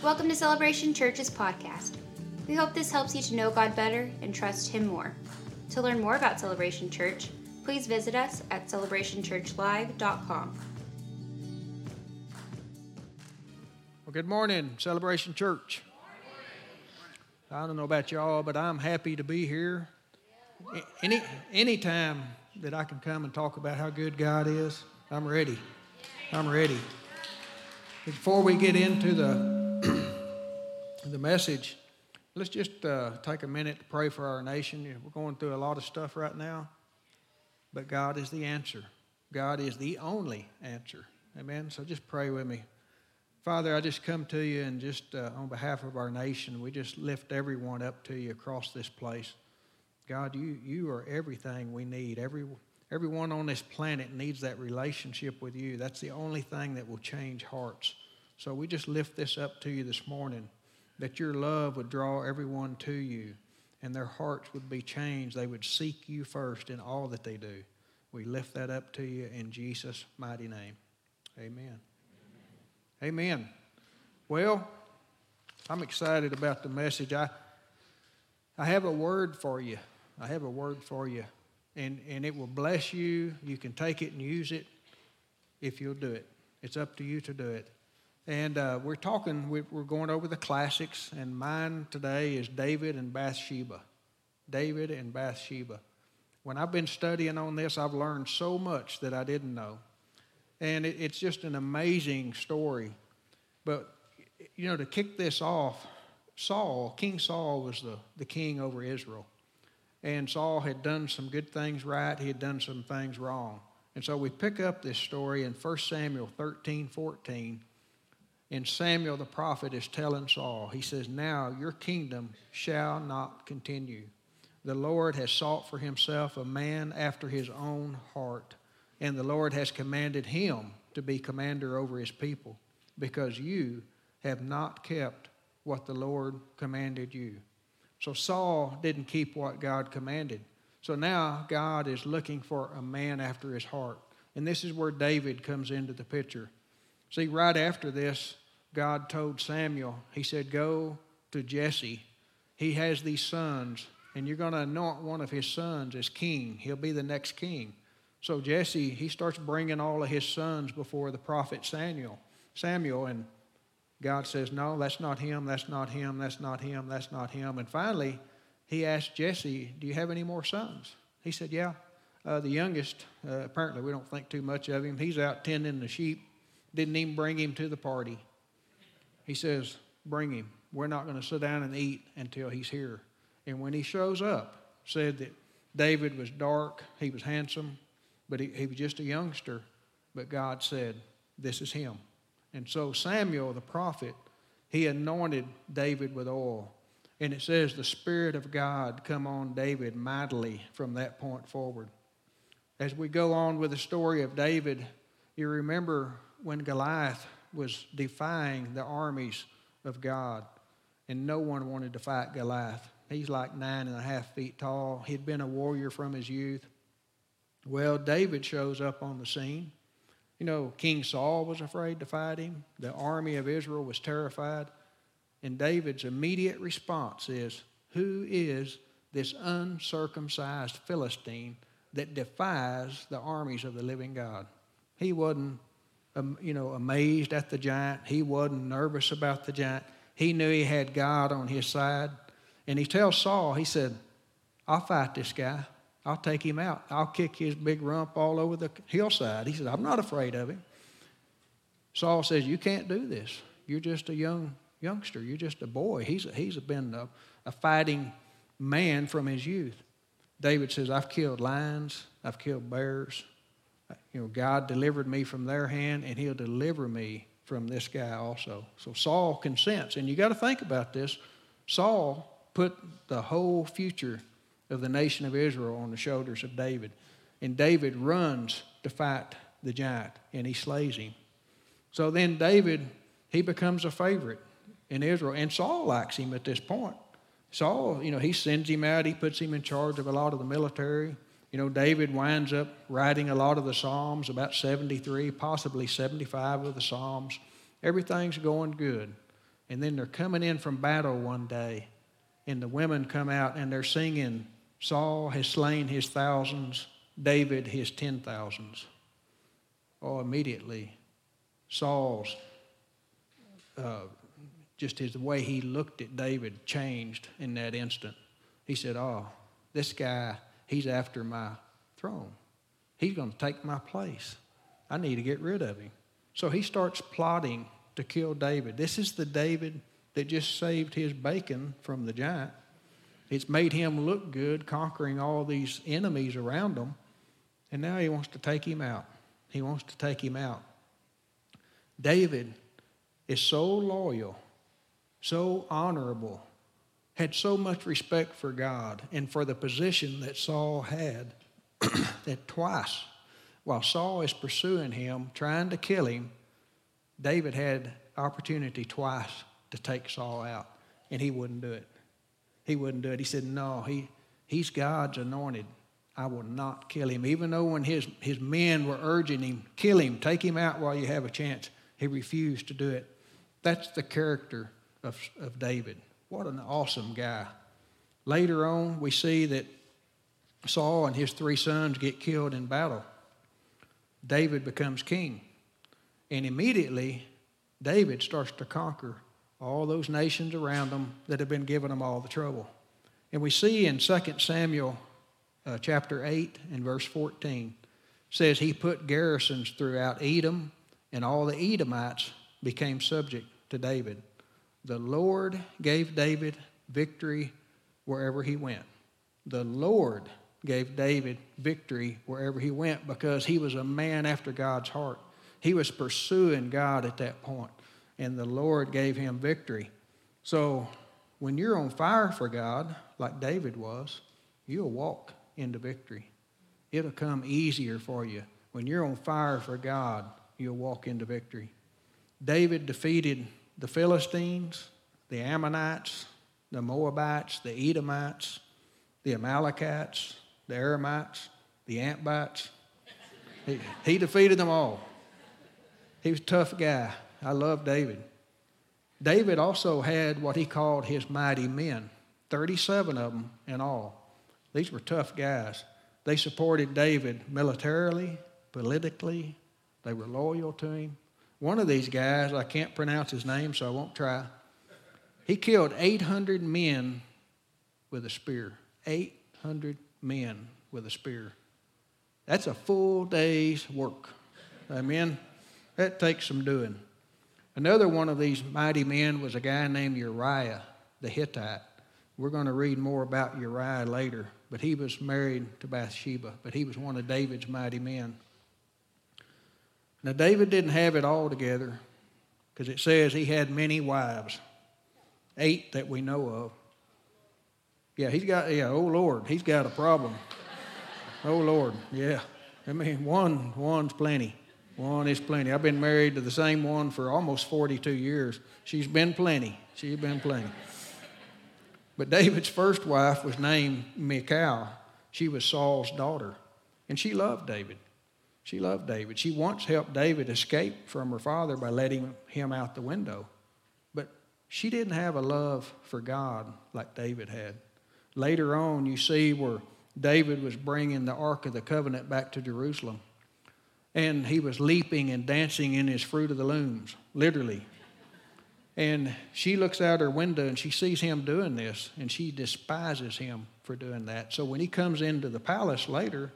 Welcome to Celebration Church's podcast. We hope this helps you to know God better and trust Him more. To learn more about Celebration Church, please visit us at celebrationchurchlive.com. Well, good morning, Celebration Church. I don't know about y'all, but I'm happy to be here. Any time that I can come and talk about how good God is, I'm ready. Before we get into the message, let's just take a minute to pray for our nation. We're going through a lot of stuff right now, but God is the answer. God is the only answer. Amen? So just pray with me. Father, I just come to you and just on behalf of our nation, we just lift everyone up to you across this place. God, you are everything we need. Everyone on this planet needs that relationship with you. That's the only thing that will change hearts. So we just lift this up to you this morning, that your love would draw everyone to you and their hearts would be changed. They would seek you first in all that they do. We lift that up to you in Jesus' mighty name. Amen. Amen. Well, I'm excited about the message. I have a word for you. And it will bless you. You can take it and use it if you'll do it. It's up to you to do it. And we're going over the classics, and mine today is David and Bathsheba. David and Bathsheba. When I've been studying on this, I've learned so much that I didn't know. And it's just an amazing story. But, you know, to kick this off, Saul, King Saul was the king over Israel. And Saul had done some good things right. He had done some things wrong. And so we pick up this story in 1 Samuel 13:14. And Samuel the prophet is telling Saul, he says, "Now your kingdom shall not continue. The Lord has sought for himself a man after his own heart. And the Lord has commanded him to be commander over his people, because you have not kept what the Lord commanded you." So Saul didn't keep what God commanded. So now God is looking for a man after his heart. And this is where David comes into the picture. See, right after this, God told Samuel, he said, "Go to Jesse. He has these sons, and you're going to anoint one of his sons as king. He'll be the next king." So Jesse, he starts bringing all of his sons before the prophet Samuel, and God says, "No, that's not him, that's not him, that's not him, that's not him." And finally, he asked Jesse, "Do you have any more sons?" He said, "Yeah. The youngest, apparently we don't think too much of him. He's out tending the sheep. Didn't even bring him to the party." He says, "Bring him. We're not going to sit down and eat until he's here." And when he shows up, said that David was dark, he was handsome, but he was just a youngster. But God said, "This is him." And so Samuel, the prophet, he anointed David with oil. And it says the Spirit of God come on David mightily from that point forward. As we go on with the story of David, you remember when Goliath was defying the armies of God. And no one wanted to fight Goliath. He's like 9.5 feet tall. He'd been a warrior from his youth. Well, David shows up on the scene. You know, King Saul was afraid to fight him. The army of Israel was terrified. And David's immediate response is, "Who is this uncircumcised Philistine that defies the armies of the living God?" He wasn't, amazed at the giant. He wasn't nervous about the giant. He knew he had God on his side. And he tells Saul, he said, "I'll fight this guy. I'll take him out. I'll kick his big rump all over the hillside." He says, "I'm not afraid of him." Saul says, "You can't do this. You're just a youngster. You're just a boy." He's been a fighting man from his youth. David says, "I've killed lions. I've killed bears. God delivered me from their hand, and he'll deliver me from this guy also." So Saul consents. And you got to think about this. Saul put the whole future of the nation of Israel on the shoulders of David. And David runs to fight the giant, and he slays him. So then David, he becomes a favorite in Israel, and Saul likes him at this point. Saul, he sends him out. He puts him in charge of a lot of the military. David winds up writing a lot of the Psalms, about 73, possibly 75 of the Psalms. Everything's going good. And then they're coming in from battle one day, and the women come out and they're singing, Saul has slain his thousands, David his 10,000s. Oh, immediately, Saul's, just his way he looked at David changed in that instant. He said, oh, this guy, he's after my throne. He's going to take my place. I need to get rid of him. So he starts plotting to kill David. This is the David that just saved his bacon from the giant. It's made him look good, conquering all these enemies around him. And now he wants to take him out. He wants to take him out. David is so loyal, so honorable, had so much respect for God and for the position that Saul had that twice, while Saul is pursuing him, trying to kill him, David had opportunity twice to take Saul out, and he wouldn't do it. He wouldn't do it. He said, no, he's God's anointed. I will not kill him. Even though when his men were urging him, kill him, take him out while you have a chance, he refused to do it. That's the character of David. What an awesome guy. Later on, we see that Saul and his 3 sons get killed in battle. David becomes king. And immediately, David starts to conquer all those nations around him that have been giving him all the trouble. And we see in 2 Samuel chapter 8 and verse 14, says he put garrisons throughout Edom, and all the Edomites became subject to David. The Lord gave David victory wherever he went. The Lord gave David victory wherever he went because he was a man after God's heart. He was pursuing God at that point, and the Lord gave him victory. So when you're on fire for God, like David was, you'll walk into victory. It'll come easier for you. When you're on fire for God, you'll walk into victory. David defeated the Philistines, the Ammonites, the Moabites, the Edomites, the Amalekites, the Aramites, the Antbites. He defeated them all. He was a tough guy. I love David. David also had what he called his mighty men, 37 of them in all. These were tough guys. They supported David militarily, politically. They were loyal to him. One of these guys, I can't pronounce his name, so I won't try. He killed 800 men with a spear. 800 men with a spear. That's a full day's work. Amen? That takes some doing. Another one of these mighty men was a guy named Uriah the Hittite. We're going to read more about Uriah later, but he was married to Bathsheba, but he was one of David's mighty men. Now, David didn't have it all together because it says he had many wives, 8 that we know of. Yeah, oh, Lord, he's got a problem. Oh, Lord, yeah. I mean, one's plenty. One is plenty. I've been married to the same one for almost 42 years. She's been plenty. But David's first wife was named Michal. She was Saul's daughter, and she loved David. She once helped David escape from her father by letting him out the window, but she didn't have a love for God like David had. Later on, you see where David was bringing the Ark of the Covenant back to Jerusalem. And he was leaping and dancing in his Fruit of the Looms, literally. And she looks out her window and she sees him doing this, and she despises him for doing that. So when he comes into the palace later,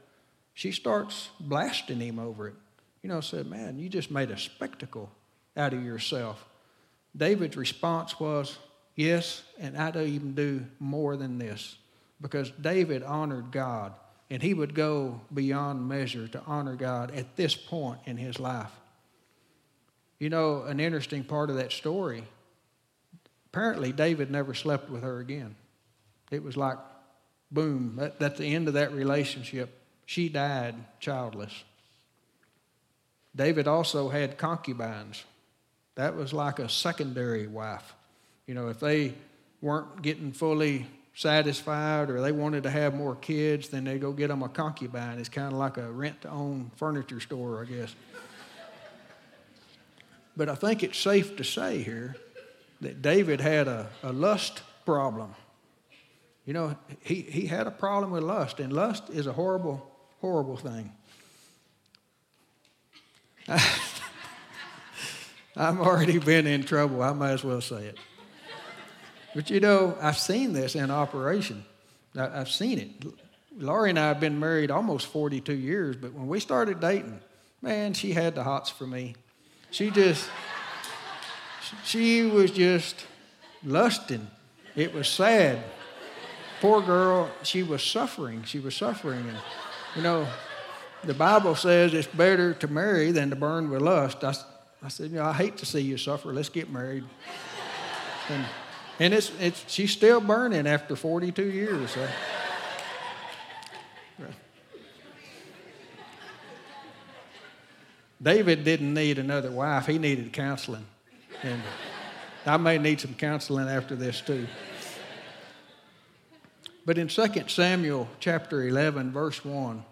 she starts blasting him over it. You know, said, man, you just made a spectacle out of yourself. David's response was, yes, and I don't even do more than this, because David honored God. And he would go beyond measure to honor God at this point in his life. You know, an interesting part of that story, apparently David never slept with her again. It was like, boom, that's the end of that relationship. She died childless. David also had concubines. That was like a secondary wife. You know, if they weren't getting fully satisfied or they wanted to have more kids, then they go get them a concubine. It's kind of like a rent-to-own furniture store, I guess. But I think it's safe to say here that David had a lust problem. You know, he had a problem with lust, and lust is a horrible, horrible thing. I've already been in trouble. I might as well say it. But, you know, I've seen this in operation. I've seen it. Laurie and I have been married almost 42 years, but when we started dating, man, she had the hots for me. She was just lusting. It was sad. Poor girl, she was suffering. And, you know, the Bible says it's better to marry than to burn with lust. I said, you know, I hate to see you suffer. Let's get married. And it's she's still burning after 42 years. So. David didn't need another wife. He needed counseling. And I may need some counseling after this too. But in 2 Samuel chapter 11, verse 1,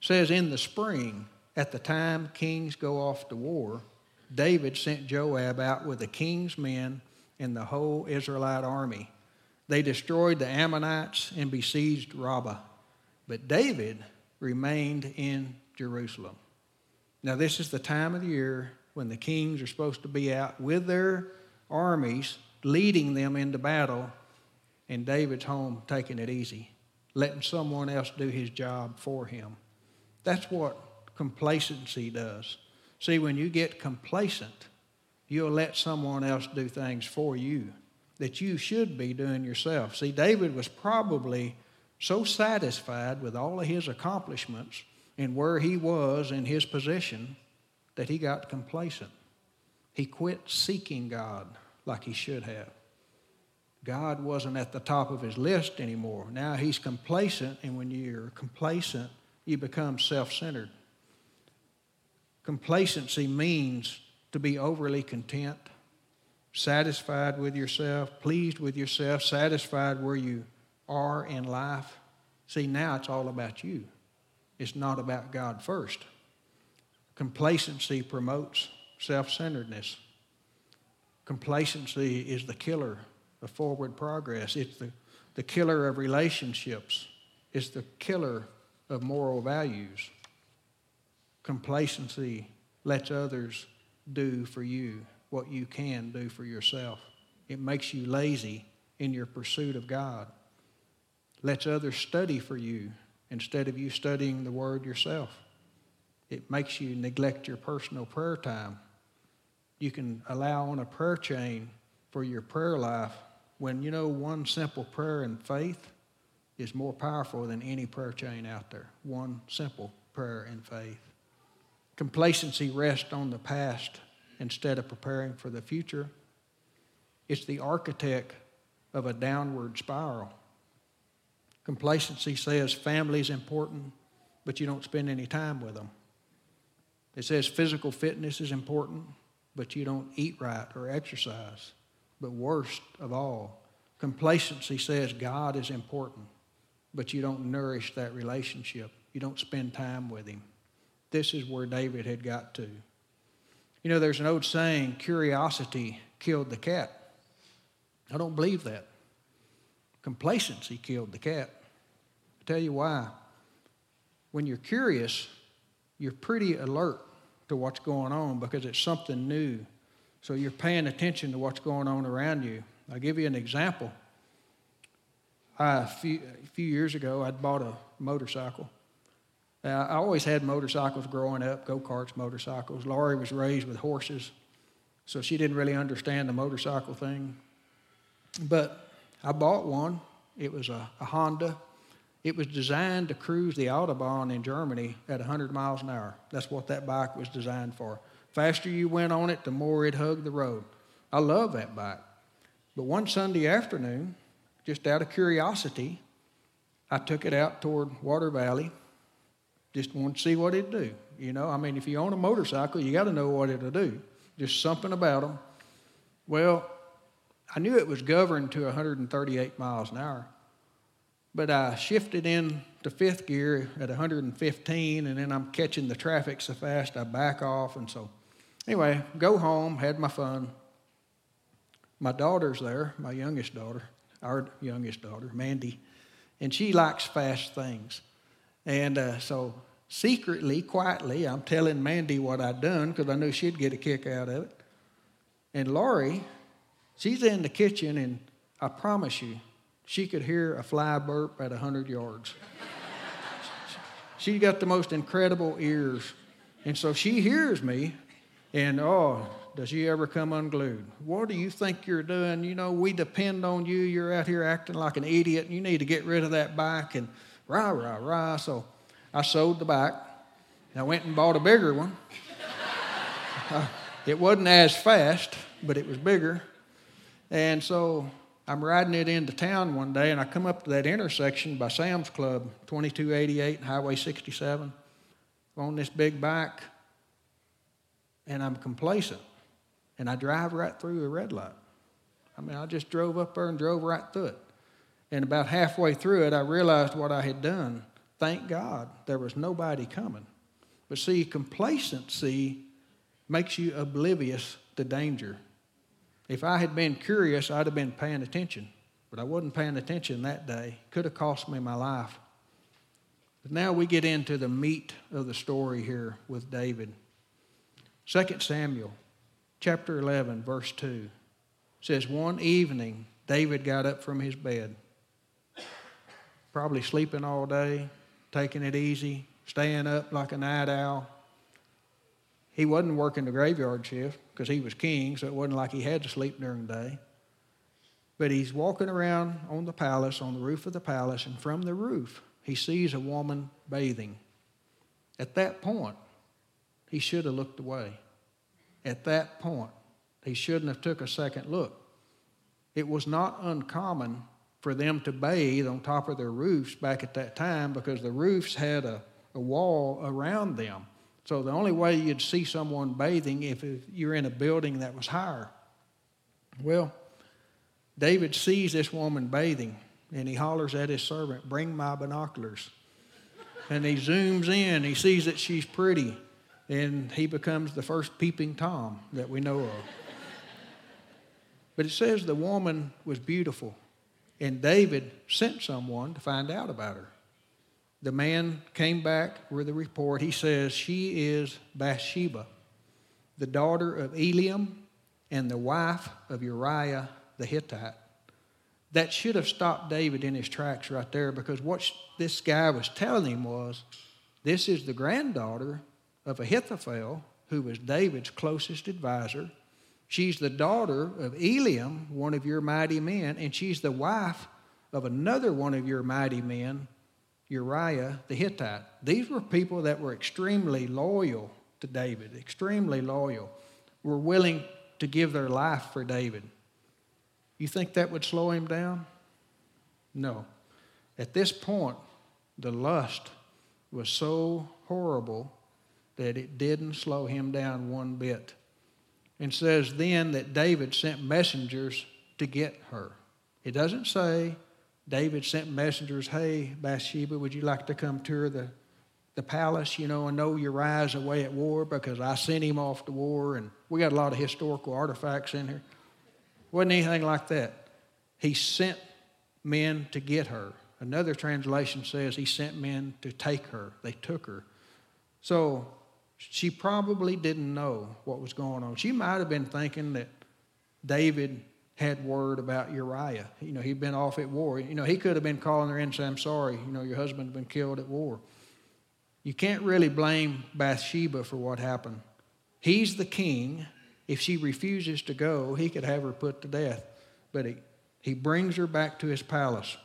says, in the spring, at the time kings go off to war, David sent Joab out with the king's men and the whole Israelite army. They destroyed the Ammonites and besieged Rabbah. But David remained in Jerusalem. Now, this is the time of the year when the kings are supposed to be out with their armies, leading them into battle, and David's home taking it easy, letting someone else do his job for him. That's what complacency does. See, when you get complacent, you'll let someone else do things for you that you should be doing yourself. See, David was probably so satisfied with all of his accomplishments and where he was in his position that he got complacent. He quit seeking God like he should have. God wasn't at the top of his list anymore. Now he's complacent, and when you're complacent, you become self-centered. Complacency means to be overly content, satisfied with yourself, pleased with yourself, satisfied where you are in life. See, now it's all about you. It's not about God first. Complacency promotes self-centeredness. Complacency is the killer of forward progress. It's the killer of relationships. It's the killer of moral values. Complacency lets others do for you what you can do for yourself. It makes you lazy in your pursuit of God. Lets others study for you instead of you studying the Word yourself. It makes you neglect your personal prayer time. You can allow on a prayer chain for your prayer life when, you know, one simple prayer in faith is more powerful than any prayer chain out there. One simple prayer in faith. Complacency rests on the past instead of preparing for the future. It's the architect of a downward spiral. Complacency says family's important, but you don't spend any time with them. It says physical fitness is important, but you don't eat right or exercise. But worst of all, complacency says God is important, but you don't nourish that relationship. You don't spend time with him. This is where David had got to. You know, there's an old saying, curiosity killed the cat. I don't believe that. Complacency killed the cat. I'll tell you why. When you're curious, you're pretty alert to what's going on because it's something new. So you're paying attention to what's going on around you. I'll give you an example. A few years ago, I'd bought a motorcycle. Now, I always had motorcycles growing up, go-karts, motorcycles. Laurie was raised with horses, so she didn't really understand the motorcycle thing. But I bought one. It was a Honda. It was designed to cruise the Autobahn in Germany at 100 miles an hour. That's what that bike was designed for. Faster you went on it, the more it hugged the road. I love that bike. But one Sunday afternoon, just out of curiosity, I took it out toward Water Valley. Just wanted to see what it'd do. You know, I mean, if you own a motorcycle, you got to know what it'll do. Just something about them. Well, I knew it was governed to 138 miles an hour, but I shifted into fifth gear at 115, and then I'm catching the traffic so fast I back off. And so, anyway, go home, had my fun. my daughter's there, my youngest daughter, our youngest daughter, Mandy, and she likes fast things. And so secretly, quietly, I'm telling Mandy what I done because I knew she'd get a kick out of it. And Lori, she's in the kitchen, and I promise you, she could hear a fly burp at 100 yards. She got the most incredible ears. And so she hears me, and oh, does she ever come unglued? What do you think you're doing? You know, we depend on you. You're out here acting like an idiot. You need to get rid of that bike, and rah, rah, rah. So I sold the bike, and I went and bought a bigger one. It wasn't as fast, but it was bigger. And so I'm riding it into town one day, and I come up to that intersection by Sam's Club, 2288 and Highway 67, on this big bike, and I'm complacent. And I drive right through a red light. I mean, I just drove up there and drove right through it. And about halfway through it, I realized what I had done. Thank God there was nobody coming. But see, complacency makes you oblivious to danger. If I had been curious, I'd have been paying attention. But I wasn't paying attention that day. Could have cost me my life. But now we get into the meat of the story here with David. 2 Samuel chapter 11, verse 2 says, one evening, David got up from his bed, probably sleeping all day, taking it easy, staying up like a night owl. He wasn't working the graveyard shift because he was king, so it wasn't like he had to sleep during the day. But he's walking around on the palace, on the roof of the palace, and from the roof, he sees a woman bathing. At that point, he should have looked away. At that point, he shouldn't have took a second look. It was not uncommon for them to bathe on top of their roofs back at that time because the roofs had a wall around them. So the only way you'd see someone bathing if you're in a building that was higher. Well, David sees this woman bathing, and he hollers at his servant, "Bring my binoculars." And he zooms in. He sees that she's pretty, and he becomes the first peeping Tom that we know of. But it says the woman was beautiful, and David sent someone to find out about her. The man came back with a report. He says, she is Bathsheba, the daughter of Eliam and the wife of Uriah the Hittite. That should have stopped David in his tracks right there, because what this guy was telling him was, this is the granddaughter of Ahithophel, who was David's closest advisor. She's the daughter of Eliam, one of your mighty men, and she's the wife of another one of your mighty men, Uriah the Hittite. These were people that were extremely loyal to David, extremely loyal, were willing to give their life for David. You think that would slow him down? No. At this point, the lust was so horrible that it didn't slow him down one bit. And says then that David sent messengers to get her. It doesn't say David sent messengers, hey, Bathsheba, would you like to come tour the palace? You know, I know Uriah's away at war because I sent him off to war, and we got a lot of historical artifacts in here. Wasn't anything like that. He sent men to get her. Another translation says he sent men to take her. They took her. So she probably didn't know what was going on. She might have been thinking that David had word about Uriah. You know, he'd been off at war. You know, he could have been calling her in and saying, I'm sorry, you know, your husband's been killed at war. You can't really blame Bathsheba for what happened. He's the king. If she refuses to go, he could have her put to death. But he brings her back to his palace.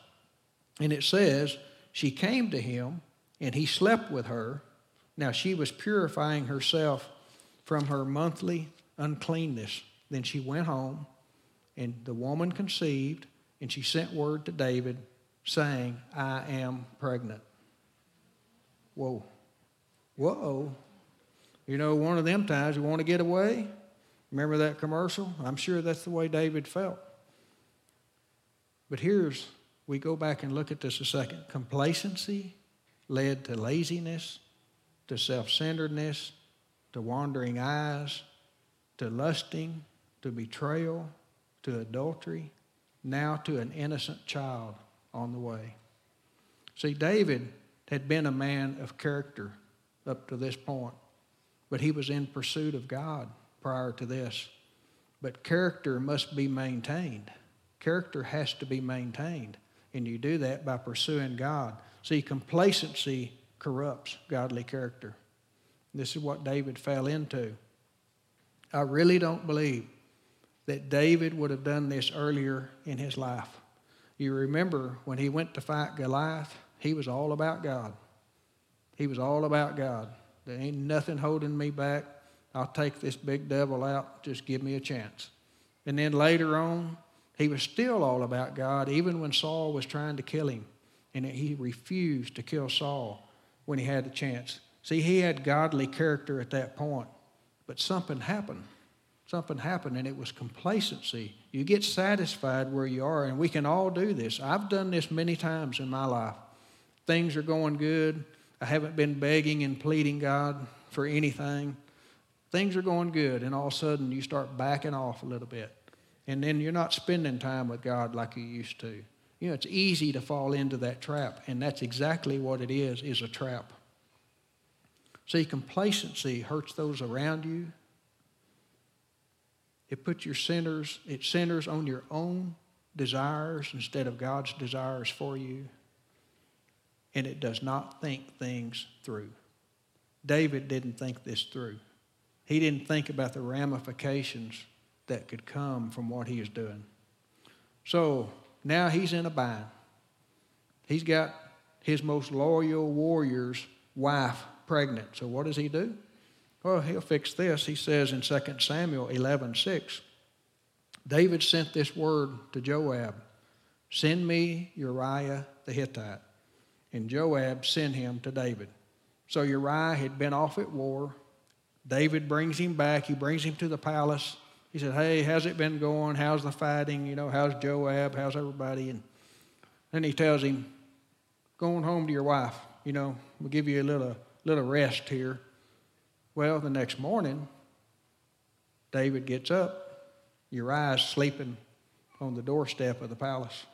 And it says, she came to him, and he slept with her. Now, she was purifying herself from her monthly uncleanness. Then she went home, and the woman conceived, and she sent word to David, saying, I am pregnant. Whoa. Whoa. You know, one of them times you want to get away. Remember that commercial? I'm sure that's the way David felt. But we go back and look at this a second. Complacency led to laziness, to self-centeredness, to wandering eyes, to lusting, to betrayal, to adultery, now to an innocent child on the way. See, David had been a man of character up to this point, but he was in pursuit of God prior to this. But character must be maintained. Character has to be maintained, and you do that by pursuing God. See, complacency corrupts godly character. This is what David fell into. I really don't believe that David would have done this earlier in his life. You remember when he went to fight Goliath, he was all about God. He was all about God. There ain't nothing holding me back. I'll take this big devil out. Just give me a chance. And then later on, he was still all about God, even when Saul was trying to kill him. And he refused to kill Saul when he had the chance. See, he had godly character at that point. But something happened. Something happened, and it was complacency. You get satisfied where you are, and we can all do this. I've done this many times in my life. Things are going good. I haven't been begging and pleading God for anything. Things are going good, and all of a sudden you start backing off a little bit. And then you're not spending time with God like you used to. You know, it's easy to fall into that trap, and that's exactly what it is a trap. See, complacency hurts those around you. It centers on your own desires instead of God's desires for you. And it does not think things through. David didn't think this through. He didn't think about the ramifications that could come from what he is doing. So now he's in a bind. He's got his most loyal warrior's wife pregnant. So what does he do? Well, he'll fix this. He says in 2 Samuel 11:6, David sent this word to Joab, send me Uriah the Hittite. And Joab sent him to David. So Uriah had been off at war. David brings him back. He brings him to the palace. He said, hey, how's it been going? How's the fighting? You know, how's Joab? How's everybody? And then he tells him, going home to your wife. You know, we'll give you a little rest here. Well, the next morning, David gets up. Uriah's sleeping on the doorstep of the palace.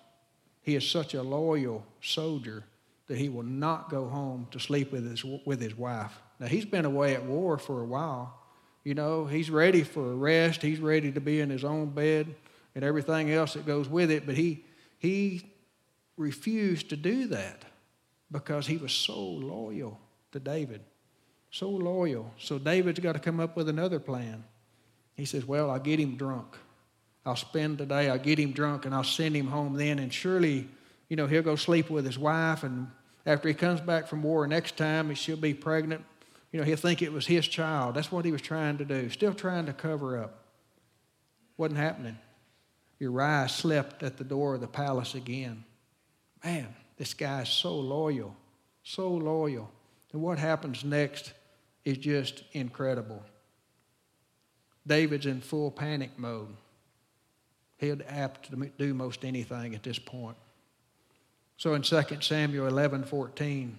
He is such a loyal soldier that he will not go home to sleep with his wife. Now, he's been away at war for a while. You know, he's ready for a rest. He's ready to be in his own bed and everything else that goes with it. But he refused to do that because he was so loyal to David. So loyal. So David's got to come up with another plan. He says, well, I'll get him drunk. I'll spend the day, I'll get him drunk, and I'll send him home then. And surely, you know, he'll go sleep with his wife. And after he comes back from war next time, she'll be pregnant. You know, he'll think it was his child. That's what he was trying to do. Still trying to cover up. Wasn't happening. Uriah slept at the door of the palace again. Man, this guy's so loyal. So loyal. And what happens next is just incredible. David's in full panic mode. He'd be apt to do most anything at this point. So in 2 Samuel 11:14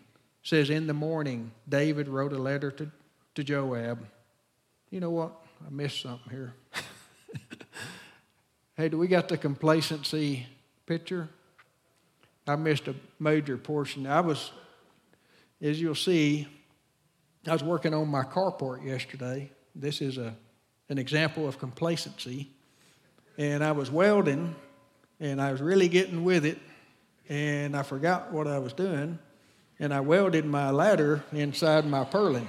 says, in the morning, David wrote a letter to Joab. You know what? I missed something here. Hey, do we got the complacency picture? I missed a major portion. As you'll see, I was working on my carport yesterday. This is an example of complacency. And I was welding, and I was really getting with it, and I forgot what I was doing, and I welded my ladder inside my purlin.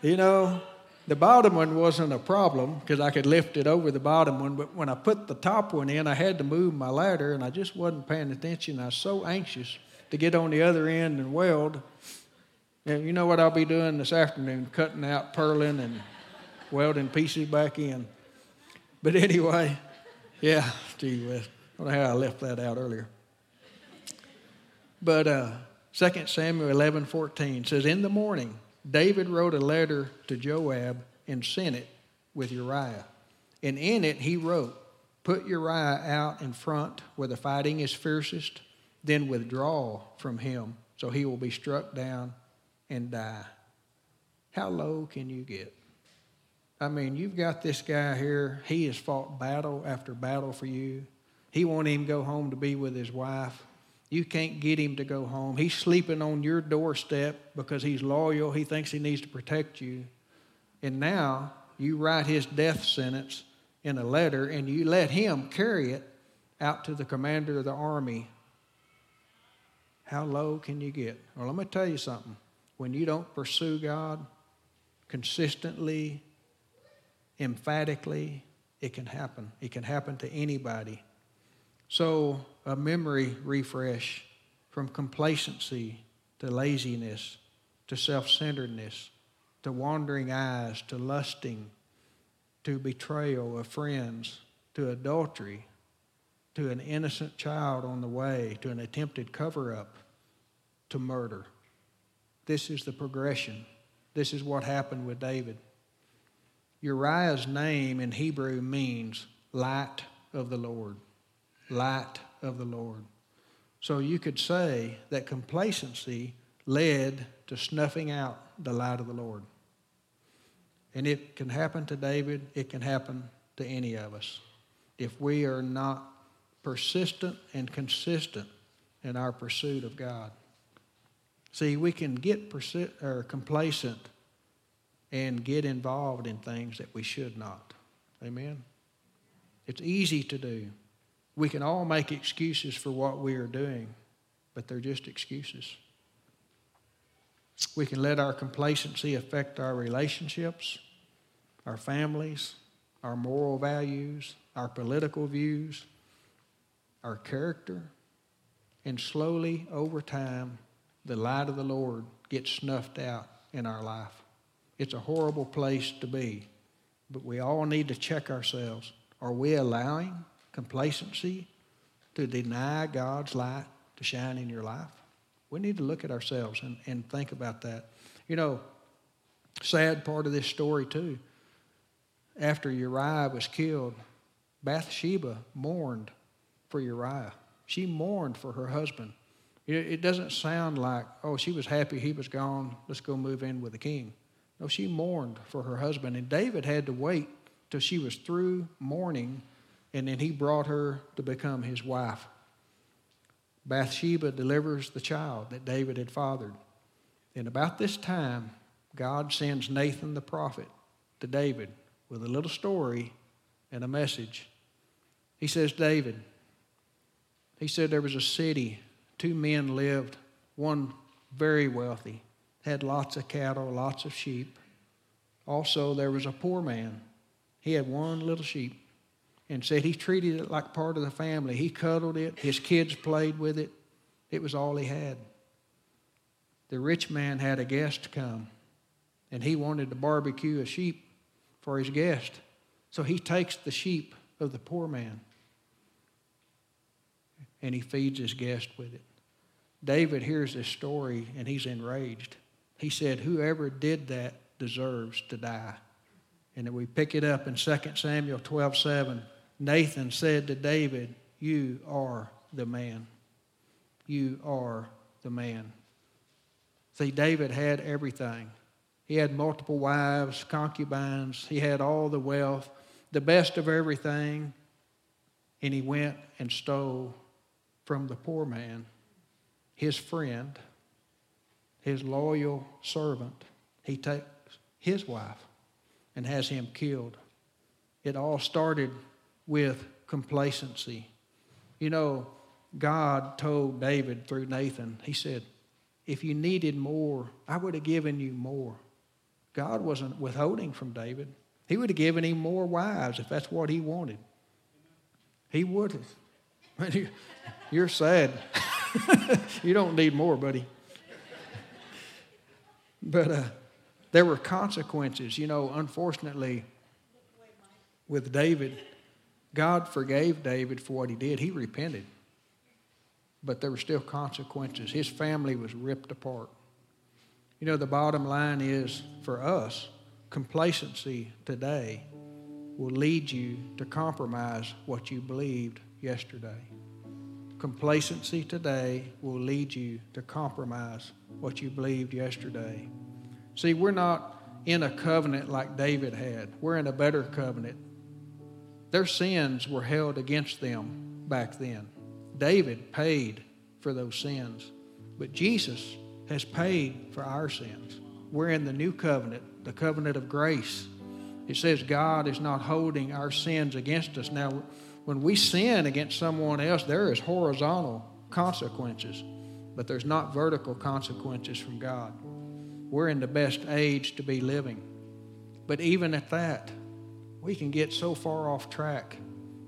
You know, the bottom one wasn't a problem because I could lift it over the bottom one, but when I put the top one in, I had to move my ladder, and I just wasn't paying attention. I was so anxious to get on the other end and weld. And you know what I'll be doing this afternoon, cutting out purlin and welding pieces back in. But anyway, yeah, gee whiz. I don't know how I left that out earlier. But 2 Samuel 11:14 says, in the morning, David wrote a letter to Joab and sent it with Uriah. And in it he wrote, put Uriah out in front where the fighting is fiercest, then withdraw from him so he will be struck down and die. How low can you get? I mean, you've got this guy here. He has fought battle after battle for you. He won't even go home to be with his wife. You can't get him to go home. He's sleeping on your doorstep because he's loyal. He thinks he needs to protect you. And now you write his death sentence in a letter, and you let him carry it out to the commander of the army. How low can you get? Well, let me tell you something. When you don't pursue God consistently, emphatically, it can happen. It can happen to anybody. So a memory refresh from complacency to laziness to self-centeredness to wandering eyes to lusting to betrayal of friends to adultery to an innocent child on the way to an attempted cover-up to murder. This is the progression. This is what happened with David. Uriah's name in Hebrew means light of the Lord. Light of the Lord. So you could say that complacency led to snuffing out the light of the Lord. And it can happen to David. It can happen to any of us. If we are not persistent and consistent in our pursuit of God. See, we can get complacent and get involved in things that we should not. Amen? It's easy to do. We can all make excuses for what we are doing, but they're just excuses. We can let our complacency affect our relationships, our families, our moral values, our political views, our character, and slowly over time, the light of the Lord gets snuffed out in our life. It's a horrible place to be, but we all need to check ourselves. Are we allowing complacency to deny God's light to shine in your life? We need to look at ourselves and think about that. You know, sad part of this story too, after Uriah was killed, Bathsheba mourned for Uriah. She mourned for her husband. It doesn't sound like, oh, she was happy he was gone, let's go move in with the king. No, she mourned for her husband, and David had to wait till she was through mourning, and then he brought her to become his wife. Bathsheba delivers the child that David had fathered. And about this time, God sends Nathan the prophet to David with a little story and a message. He says, David, he said there was a city, 2 men lived, one very wealthy, had lots of cattle, lots of sheep. Also, there was a poor man. He had one little sheep. And said he treated it like part of the family. He cuddled it. His kids played with it. It was all he had. The rich man had a guest come, and he wanted to barbecue a sheep for his guest. So he takes the sheep of the poor man, and he feeds his guest with it. David hears this story, and he's enraged. He said, whoever did that deserves to die. And then we pick it up in 2 Samuel 12:7. Nathan said to David, you are the man. You are the man. See, David had everything. He had multiple wives, concubines. He had all the wealth, the best of everything. And he went and stole from the poor man, his friend, his loyal servant. He takes his wife and has him killed. It all started with complacency. You know, God told David through Nathan, he said, if you needed more, I would have given you more. God wasn't withholding from David. He would have given him more wives if that's what he wanted. He would have. You're sad. You don't need more, buddy. But there were consequences. You know, unfortunately, with David, God forgave David for what he did. He repented. But there were still consequences. His family was ripped apart. You know, the bottom line is, for us, complacency today will lead you to compromise what you believed yesterday. Complacency today will lead you to compromise what you believed yesterday. See, we're not in a covenant like David had. We're in a better covenant. Their sins were held against them back then. David paid for those sins, but Jesus has paid for our sins. We're in the new covenant, the covenant of grace. It says God is not holding our sins against us. Now, when we sin against someone else, there is horizontal consequences, but there's not vertical consequences from God. We're in the best age to be living. But even at that, we can get so far off track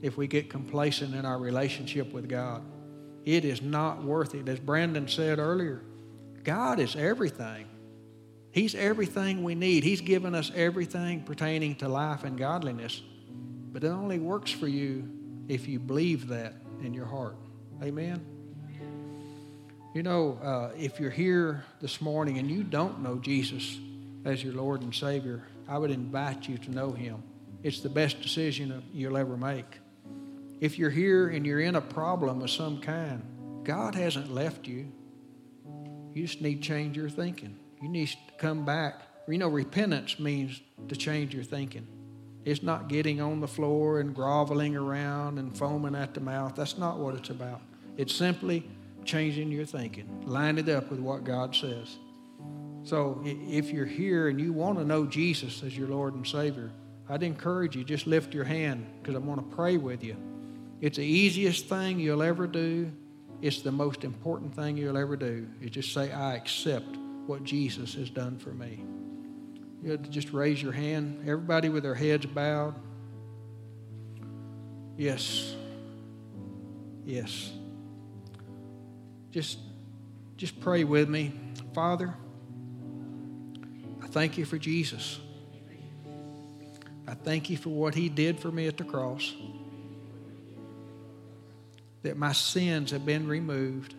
if we get complacent in our relationship with God. It is not worth it. As Brandon said earlier, God is everything. He's everything we need. He's given us everything pertaining to life and godliness. But it only works for you if you believe that in your heart. Amen? You know, if you're here this morning and you don't know Jesus as your Lord and Savior, I would invite you to know Him. It's the best decision you'll ever make. If you're here and you're in a problem of some kind, God hasn't left you. You just need to change your thinking. You need to come back. You know, repentance means to change your thinking. It's not getting on the floor and groveling around and foaming at the mouth. That's not what it's about. It's simply changing your thinking. Line it up with what God says. So if you're here and you want to know Jesus as your Lord and Savior, I'd encourage you, just lift your hand because I want to pray with you. It's the easiest thing you'll ever do. It's the most important thing you'll ever do. You just say, I accept what Jesus has done for me. You have to just raise your hand. Everybody with their heads bowed. Yes. Yes. Just pray with me. Father, I thank you for Jesus. I thank you for what He did for me at the cross. That my sins have been removed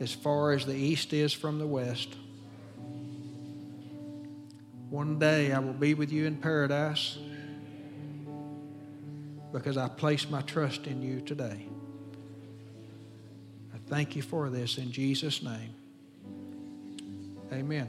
as far as the east is from the west. One day I will be with you in paradise because I place my trust in you today. I thank you for this in Jesus' name. Amen.